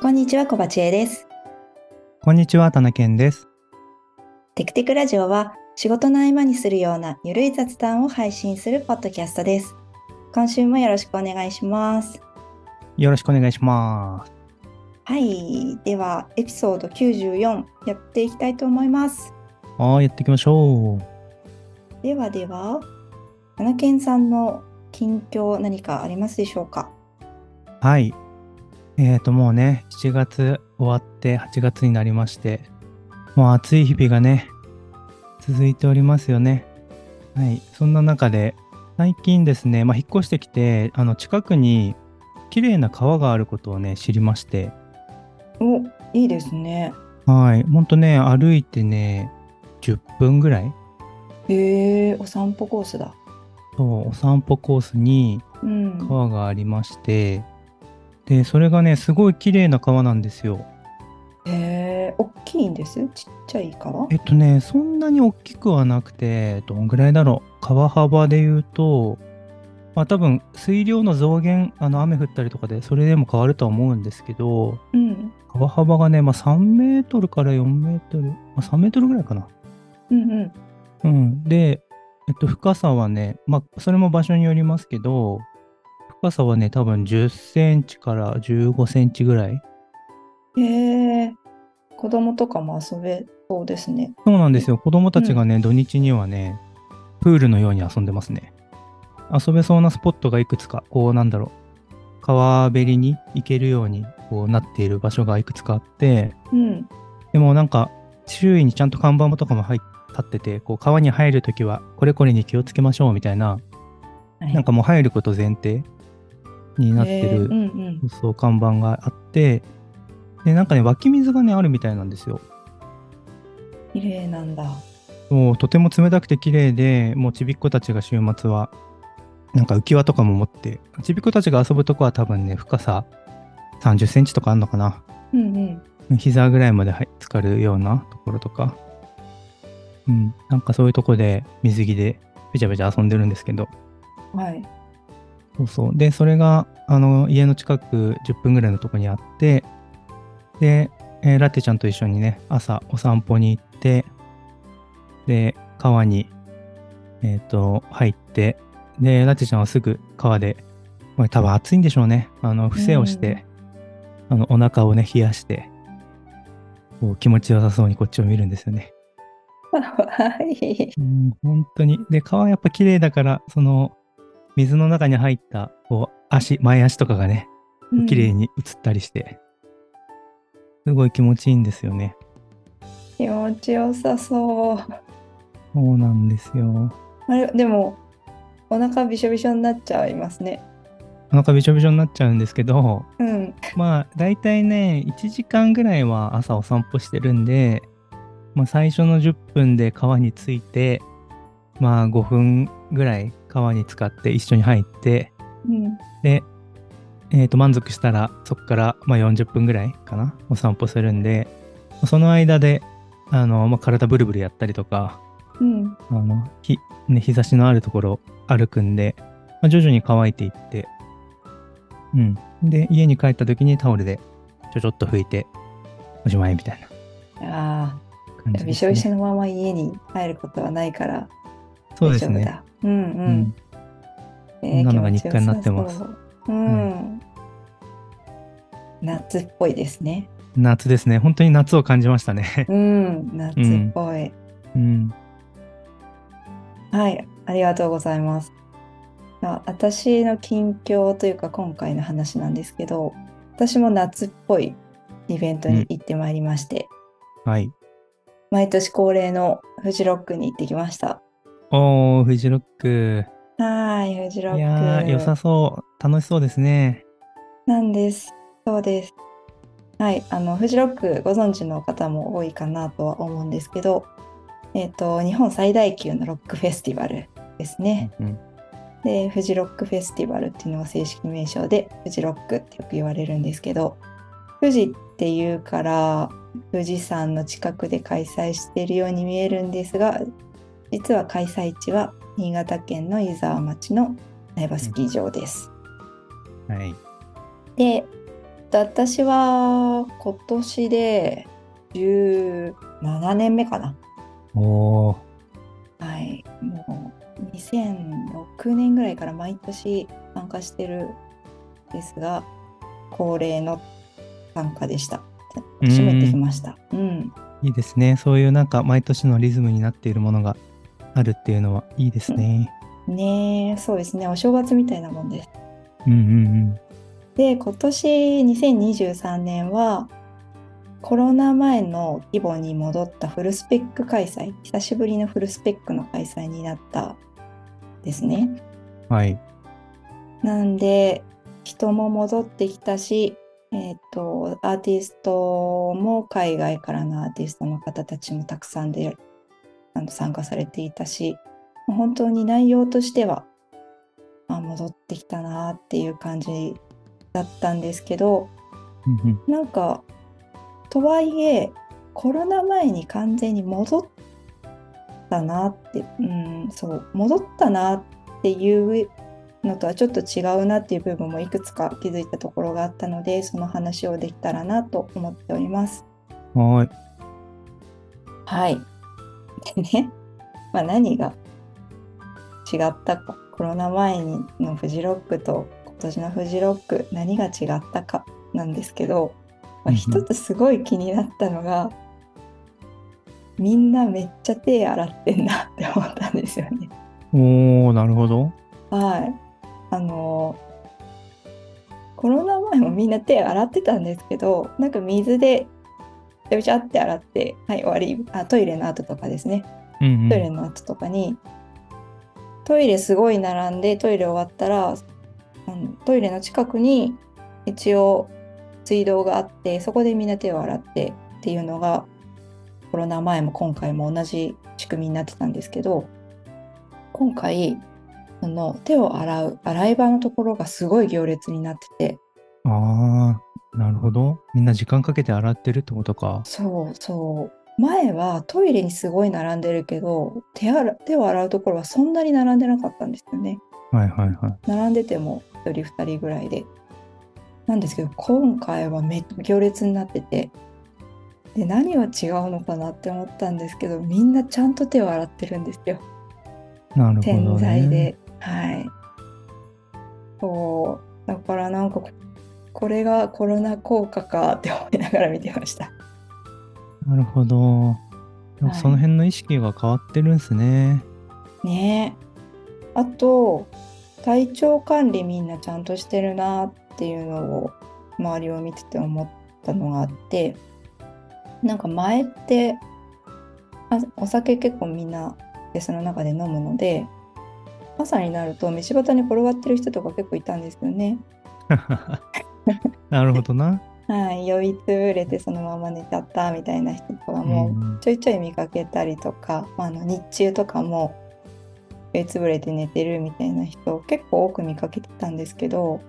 こんにちは、小葉千恵です。こんにちは、田中健です。テクテクラジオは仕事の合間にするようなゆるい雑談を配信するポッドキャストです。今週もよろしくお願いします。よろしくお願いします。はい、ではエピソード94やっていきたいと思います。やっていきましょう。では、田中健さんの近況何かありますでしょうか？はい。もうね、7月終わって8月になりまして、もう暑い日々がね、続いておりますよね。はい。そんな中で、最近ですね、引っ越してきて、近くに綺麗な川があることをね、知りまして。お、いいですね。はい。ほんとね、歩いてね、10分ぐらい。お散歩コースだ。そう、お散歩コースに川がありまして、でそれがねすごい綺麗な川なんですよ。へえ、大きいんです？ちっちゃい川？そんなに大きくはなくて、どんぐらいだろう、川幅で言うと、多分水量の増減、雨降ったりとかでそれでも変わるとは思うんですけど、うん、川幅がね、3メートルから4メートル、3メートルぐらいかな。うんうん。うん、で、深さはね、それも場所によりますけど。深さはね、多分10センチから15センチぐらい。子供とかも遊べそうですね。そうなんですよ。子供たちがね、土日にはね、プールのように遊んでますね。遊べそうなスポットがいくつか、川べりに行けるようになっている場所がいくつかあって、うん、でもなんか、周囲にちゃんと看板とかも立ってて、川に入るときは、これこれに気をつけましょうみたいな、はい、なんかもう入ること前提になってる、そう看板があって、でなんかね、湧き水がねあるみたいなんですよ。綺麗なんだ。もうとても冷たくて綺麗で、もうちびっ子たちが週末はなんか浮き輪とかも持って、ちびっ子たちが遊ぶとこは多分ね、深さ30センチとかあんのかな、膝ぐらいまで浸かるようなところとか、なんかそういうとこで水着でべちゃべちゃ遊んでるんですけど、はい、そうで、それが家の近く10分ぐらいのとこにあって、で、ラテちゃんと一緒にね、朝お散歩に行って、で川に入って、でラテちゃんはすぐ川で、これ多分暑いんでしょうね、伏せをして、お腹をね冷やして、気持ちよさそうにこっちを見るんですよね。本当に。で川やっぱ綺麗だから、その水の中に入った前足とかがね、綺麗に映ったりして、すごい気持ちいいんですよね。気持ちよさそう。そうなんですよ。あれでもお腹びしょびしょになっちゃいますね。お腹びしょびしょになっちゃうんですけど、だいたいね1時間ぐらいは朝お散歩してるんで、最初の10分で川に着いて、5分ぐらい川に浸かって一緒に入って、で、満足したらそこから40分ぐらいかな、お散歩するんで、その間で体ブルブルやったりとか、日差しのあるところを歩くんで、徐々に乾いていって、で家に帰った時にタオルでちょちょっと拭いておしまいみたいな。びしょびしょのまま家に入ることはないから大丈夫だ。そうですね。こんなのが日課になってます。夏っぽいですね。夏ですね。本当に夏を感じましたね。夏っぽい。はい、ありがとうございます。私の近況というか今回の話なんですけど、私も夏っぽいイベントに行ってまいりまして。はい。毎年恒例のフジロックに行ってきました。フジロック。フジロック。いやー、良さそう。楽しそうですね。なんです。そうです。はい、フジロックご存知の方も多いかなとは思うんですけど、日本最大級のロックフェスティバルですね。で、フジロックフェスティバルっていうのが正式名称で、フジロックってよく言われるんですけど、富士っていうから、富士山の近くで開催しているように見えるんですが、実は開催地は新潟県の湯沢町の苗場スキー場です。はい。で、私は今年で17年目かな。おー、はい、もう2006年ぐらいから毎年参加してるんですが、恒例の参加でした。締めてきました。いいですね。そういうなんか毎年のリズムになっているものがあるっていうのはいいですね。ねえ、そうですね。お正月みたいなもんです。で、今年2023年はコロナ前の規模に戻ったフルスペック開催、久しぶりのフルスペックの開催になったですね。はい。なんで人も戻ってきたし、アーティストも海外からのアーティストの方たちもたくさんで参加されていたし、本当に内容としては、戻ってきたなっていう感じだったんですけど、なんかとはいえコロナ前に完全に戻ったなって、戻ったなっていうのとはちょっと違うなっていう部分もいくつか気づいたところがあったので、その話をできたらなと思っております。はい。でね、何が違ったか、コロナ前のフジロックと今年のフジロック何が違ったかなんですけど、一つすごい気になったのが、みんなめっちゃ手洗ってんなって思ったんですよね。おー、なるほど。はい。コロナ前もみんな手洗ってたんですけど、なんか水でびちゃびちゃって洗って、はい、終わり。トイレの後とかですね。トイレの後とかに、トイレすごい並んで、トイレ終わったら、トイレの近くに一応水道があって、そこでみんな手を洗ってっていうのがコロナ前も今回も同じ仕組みになってたんですけど、今回その手を洗う洗い場のところがすごい行列になってて、なるほど。みんな時間かけて洗ってるってことか。そうそう。前はトイレにすごい並んでるけど、手を洗うところはそんなに並んでなかったんですよね。はいはいはい。並んでても1人2人ぐらいでなんですけど、今回はめっちゃ行列になってて、で何が違うのかなって思ったんですけど、みんなちゃんと手を洗ってるんですよ。なるほどね。洗剤で、はい。そうだからなんかこれがコロナ効果かって思いながら見てました。なるほど。でもその辺の意識が変わってるんですね。はい、ねえ。あと体調管理みんなちゃんとしてるなって。っていうのを周りを見てて思ったのがあって、なんか前ってお酒結構みんなフェスの中で飲むので、朝になると道端に転がってる人とか結構いたんですよね。なるほどな。はい、酔いつぶれてそのまま寝ちゃったみたいな人とかもちょいちょい見かけたりとか、日中とかも酔いつぶれて寝てるみたいな人結構多く見かけてたんですけど、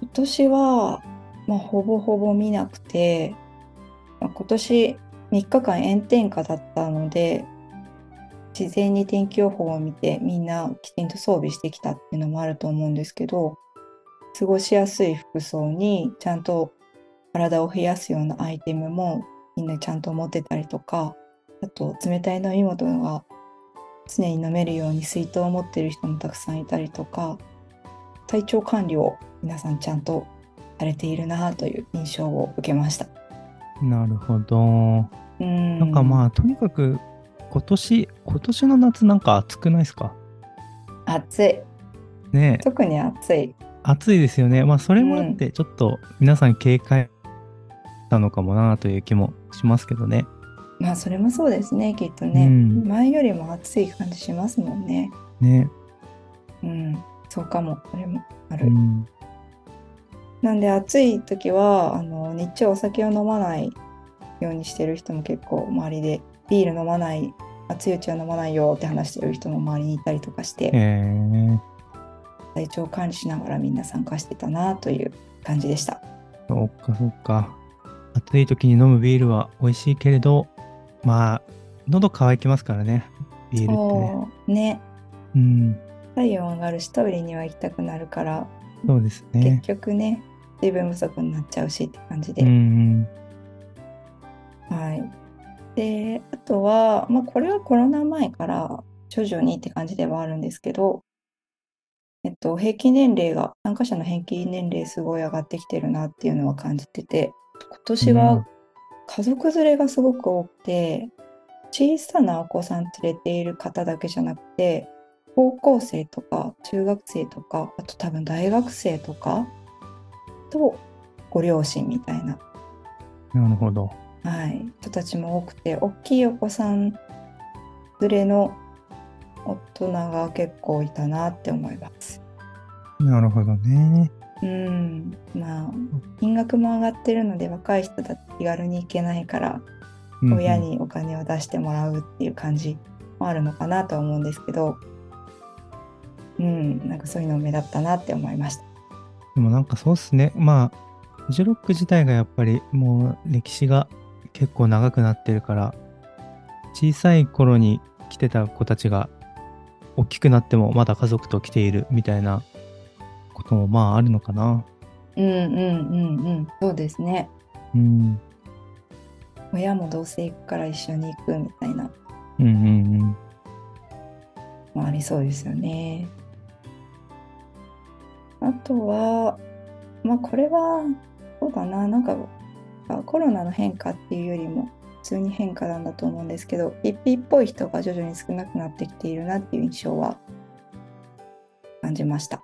今年は、ほぼほぼ見なくて、今年3日間炎天下だったので、事前に天気予報を見てみんなきちんと装備してきたっていうのもあると思うんですけど、過ごしやすい服装にちゃんと体を冷やすようなアイテムもみんなちゃんと持ってたりとか、あと冷たい飲み物が常に飲めるように水筒を持ってる人もたくさんいたりとか、体調管理を皆さんちゃんとされているなという印象を受けました。なるほど。なんかとにかく今年の夏なんか暑くないですか？暑いね。特に暑いですよね。それもあってちょっと皆さん警戒したのかもなという気もしますけどね。それもそうですね、きっとね。前よりも暑い感じしますもんね。ね。そうかも、あれもある。なんで暑い時は日中お酒を飲まないようにしてる人も結構周りで、ビール飲まない、熱いうちは飲まないよって話してる人も周りにいたりとかして、体調管理しながらみんな参加してたなという感じでした。そうかそうか。暑い時に飲むビールは美味しいけれど、喉乾きますからね、ビールってね。体温上がるしトイレには行きたくなるから。そうですね。結局ね、水分不足になっちゃうしって感じで、うんうん、はい。で、あとは、まあ、これはコロナ前から徐々にって感じではあるんですけど、平均年齢が、参加者の平均年齢すごい上がってきてるなっていうのは感じてて、今年は家族連れがすごく多くて、小さなお子さん連れている方だけじゃなくて、高校生とか中学生とか、あと多分大学生とかとご両親みたいな。なるほど。はい、人たちも多くて、大きいお子さん連れの大人が結構いたなって思います。なるほどね。うん、まあ金額も上がってるので若い人だって気軽に行けないから、うんうん、親にお金を出してもらうっていう感じもあるのかなとは思うんですけど、うん、なんかそういうの目立ったなって思いました。でもなんかそうっすね。まあフジロック自体がやっぱりもう歴史が結構長くなってるから、小さい頃に来てた子たちが大きくなってもまだ家族と来ているみたいなこともまああるのかな。うんうんうんうん、そうですね。うん。親もどうせ行くから一緒に行くみたいな。うんうんうん。まあありそうですよね。あとは、まあこれはそうだな、なんかコロナの変化っていうよりも普通に変化なんだと思うんですけど、一匹っぽい人が徐々に少なくなってきているなっていう印象は感じました。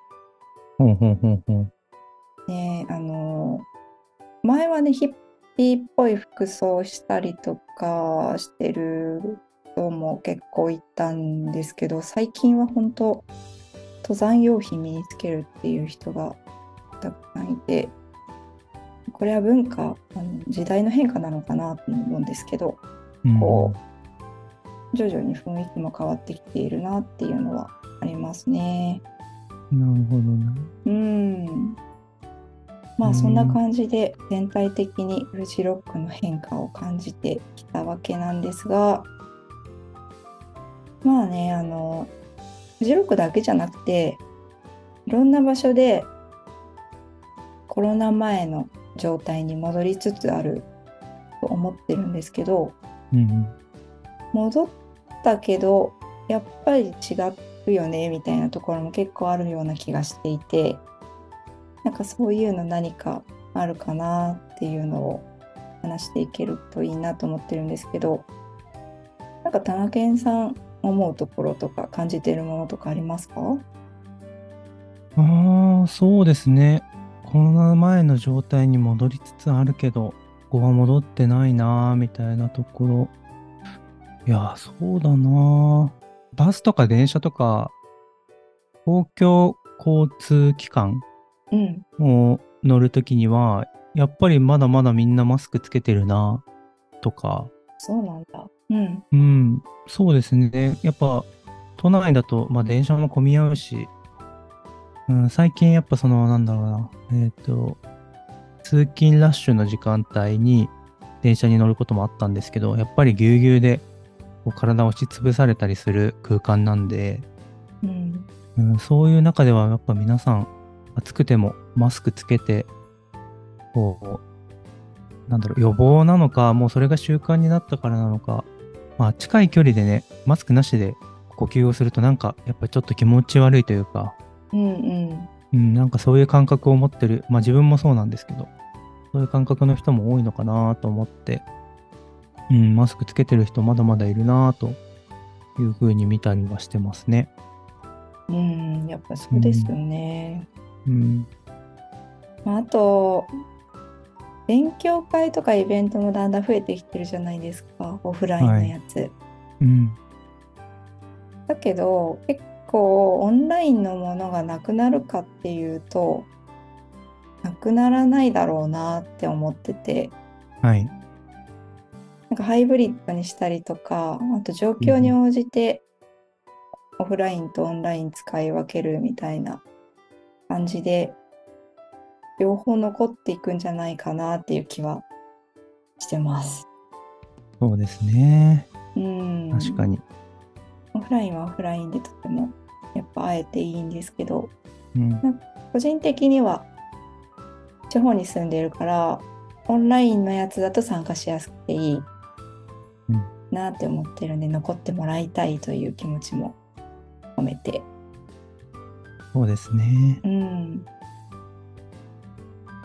ほうほうほうほう。ね、前はねヒッピーっぽい服装したりとかしてる人も結構いたんですけど、最近は本当登山用品身につけるっていう人がたくさんいて。これは文化、時代の変化なのかなと思うんですけど、うん、こう徐々に雰囲気も変わってきているなっていうのはありますね。なるほどね。うん。まあそんな感じで全体的にフジロックの変化を感じてきたわけなんですが、まあね、フジロックだけじゃなくて、いろんな場所でコロナ前の状態に戻りつつあると思ってるんですけど、うん、戻ったけどやっぱり違うよねみたいなところも結構あるような気がしていて、なんかそういうの何かあるかなっていうのを話していけるといいなと思ってるんですけど、なんか田中健さん思うところとか感じてるものとかありますか？ああ、そうですね。コロナ前の状態に戻りつつあるけど、ここは戻ってないなみたいなところ。いや、そうだな、バスとか電車とか公共交通機関を乗るときには、やっぱりまだまだみんなマスクつけてるなとか。そうなんだ。うん、うん、そうですね。やっぱ都内だと、まあ、電車も混み合うし、うん、最近やっぱそのなんだろうな、通勤ラッシュの時間帯に電車に乗ることもあったんですけど、やっぱりぎゅうぎゅうでこう体を押しつぶされたりする空間なんで、うんうん、そういう中ではやっぱ皆さん暑くてもマスクつけて、こうなんだろう、予防なのかもうそれが習慣になったからなのか、まあ近い距離でねマスクなしで呼吸をするとなんかやっぱりちょっと気持ち悪いというか。うんうんうん、なんかそういう感覚を持ってる、まあ自分もそうなんですけど、そういう感覚の人も多いのかなと思って、うん、マスクつけてる人まだまだいるなというふうに見たりはしてますね。うん、やっぱそうですよね。うん、うん、あと勉強会とかイベントもだんだん増えてきてるじゃないですか、オフラインのやつ、はい、うん、だけど結構オンラインのものがなくなるかっていうとなくならないだろうなって思ってて、はい、なんかハイブリッドにしたりとか、あと状況に応じてオフラインとオンライン使い分けるみたいな感じで両方残っていくんじゃないかなっていう気はしてます。そうですね、うん、確かにオフラインはオフラインでとてもやっぱあえていいんですけど、うん、なんか個人的には地方に住んでいるからオンラインのやつだと参加しやすくていいなって思ってるんで、残ってもらいたいという気持ちも込めて。そうですね、うん、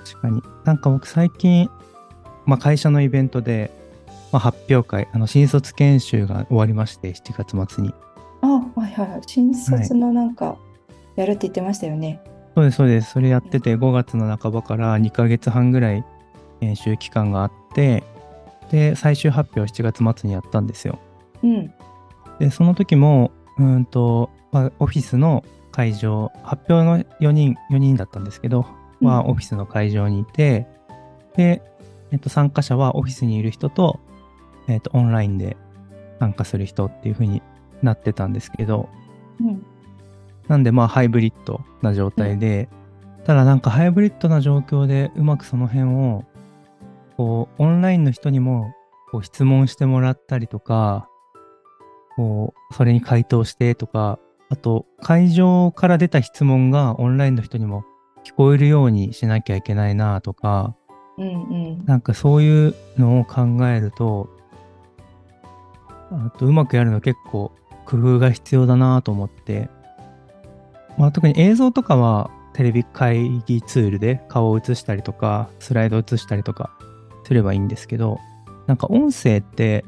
確かになんか僕最近、会社のイベントで、発表会、新卒研修が終わりまして7月末に。新卒のなんかやるって言ってましたよね、そうですそうです。それやってて5月の半ばから2ヶ月半ぐらい研修期間があって、で最終発表7月末にやったんですよ、うん、でその時もオフィスの会場、発表の4人だったんですけど、オフィスの会場にいて、で、参加者はオフィスにいる人と、オンラインで参加する人っていう風になってたんですけど、うん、なんでハイブリッドな状態で、ただなんかハイブリッドな状況でうまくその辺をこうオンラインの人にもこう質問してもらったりとか、こうそれに回答してとか、あと会場から出た質問がオンラインの人にも聞こえるようにしなきゃいけないなとか、なんかそういうのを考えると、あとうまくやるの結構工夫が必要だなと思って、特に映像とかはテレビ会議ツールで顔を映したりとかスライドを映したりとかすればいいんですけど、なんか音声って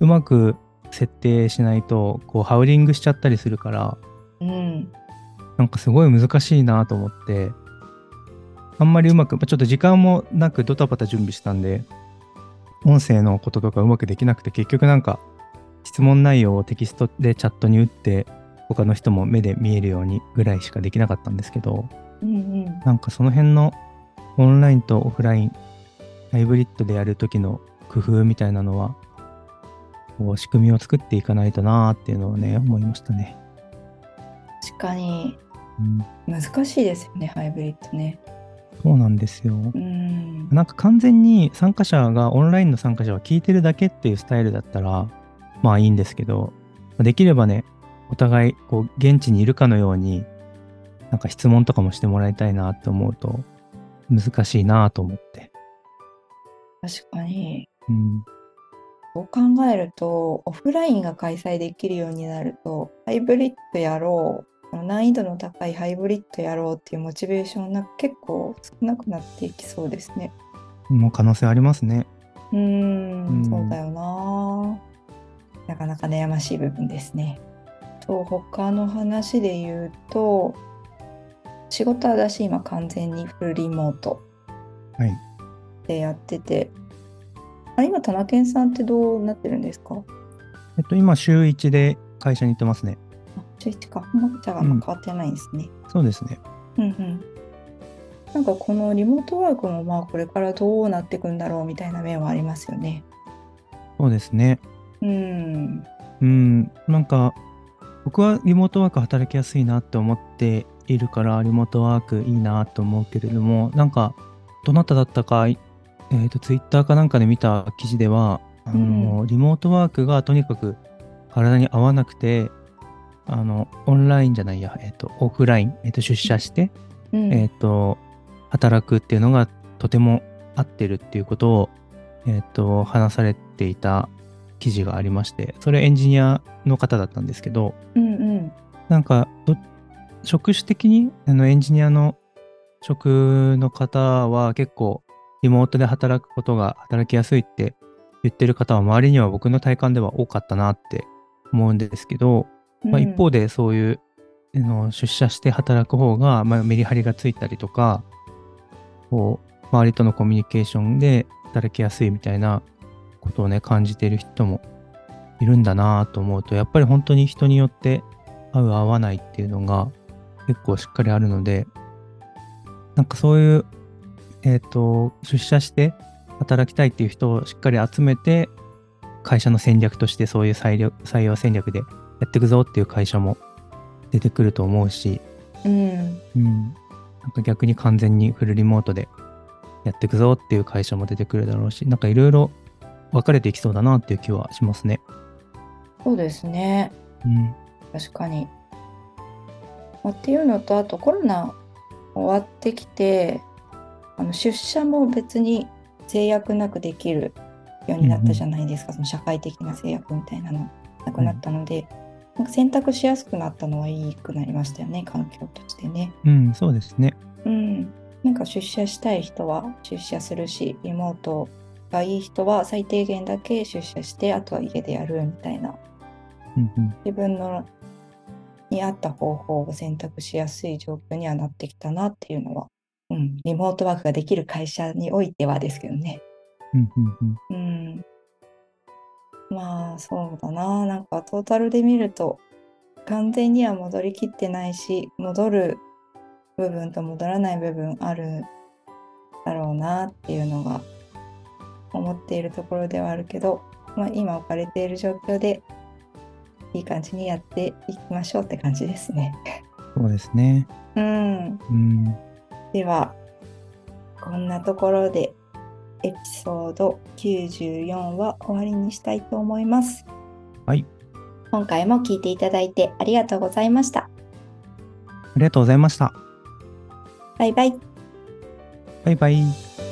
うまく設定しないとこうハウリングしちゃったりするから、なんかすごい難しいなと思って、あんまりうまく、ちょっと時間もなくドタバタ準備したんで音声のこととかうまくできなくて、結局なんか質問内容をテキストでチャットに打って他の人も目で見えるようにぐらいしかできなかったんですけど、なんかその辺のオンラインとオフラインハイブリッドでやる時の工夫みたいなのは仕組みを作っていかないとなーっていうのをね、思いましたね。確かに、難しいですよね、ハイブリッドね。そうなんですよ、なんか完全に参加者がオンラインの参加者は聞いてるだけっていうスタイルだったらいいんですけど、できればねお互いこう現地にいるかのようになんか質問とかもしてもらいたいなと思うと難しいなと思って。確かに、そう考えるとオフラインが開催できるようになると、ハイブリッドやろう、難易度の高いハイブリッドやろうっていうモチベーションが結構少なくなっていきそうですね。もう可能性ありますね。そうだよな、なかなか悩ましい部分ですね。と他の話で言うと、仕事は私今完全にフルリモートでやってて、今タナケンさんってどうなってるんですか？今週1で会社に行ってますね。週1か、マクちゃんが変わってないんですね、そうですね、なんかこのリモートワークもこれからどうなっていくんだろうみたいな面はありますよね。そうですね、なんか僕はリモートワーク働きやすいなって思っているからリモートワークいいなと思うけれども、なんかどなただったかツイッターかなんかで見た記事では、リモートワークがとにかく体に合わなくて、オンラインじゃないや、オフライン、出社して、働くっていうのがとても合ってるっていうことを、話されていた記事がありまして、それエンジニアの方だったんですけど、なんか職種的にエンジニアの職の方は結構リモートで働くことが働きやすいって言ってる方は周りには僕の体感では多かったなって思うんですけど、一方でそういう出社して働く方がメリハリがついたりとか、こう周りとのコミュニケーションで働きやすいみたいなことをね感じている人もいるんだなと思うと、やっぱり本当に人によって合う合わないっていうのが結構しっかりあるので、なんかそういう出社して働きたいっていう人をしっかり集めて、会社の戦略としてそういう採用戦略でやっていくぞっていう会社も出てくると思うし、なんか逆に完全にフルリモートでやっていくぞっていう会社も出てくるだろうし、なんかいろいろ分かれていきそうだなっていう気はしますね。そうですね、確かに、っていうのと、あとコロナ終わってきて出社も別に制約なくできるようになったじゃないですか、うん、その社会的な制約みたいなのなくなったので、うん、なんか選択しやすくなったのはいいくなりましたよね、環境としてね。うん、そうですね。うん、なんか出社したい人は出社するし、リモートがいい人は最低限だけ出社して、あとは家でやるみたいな、うんうん、自分のに合った方法を選択しやすい状況にはなってきたなっていうのは、うん、リモートワークができる会社においてはですけどね。うんうんうんうん、まあそうだな、なんかトータルで見ると完全には戻りきってないし、戻る部分と戻らない部分あるだろうなっていうのが思っているところではあるけど、まあ、今置かれている状況でいい感じにやっていきましょうって感じですね。そうですね。うん、うん、ではこんなところでエピソード94は終わりにしたいと思います。はい。今回も聞いていただいてありがとうございました。ありがとうございました。バイバイ。バイバイ。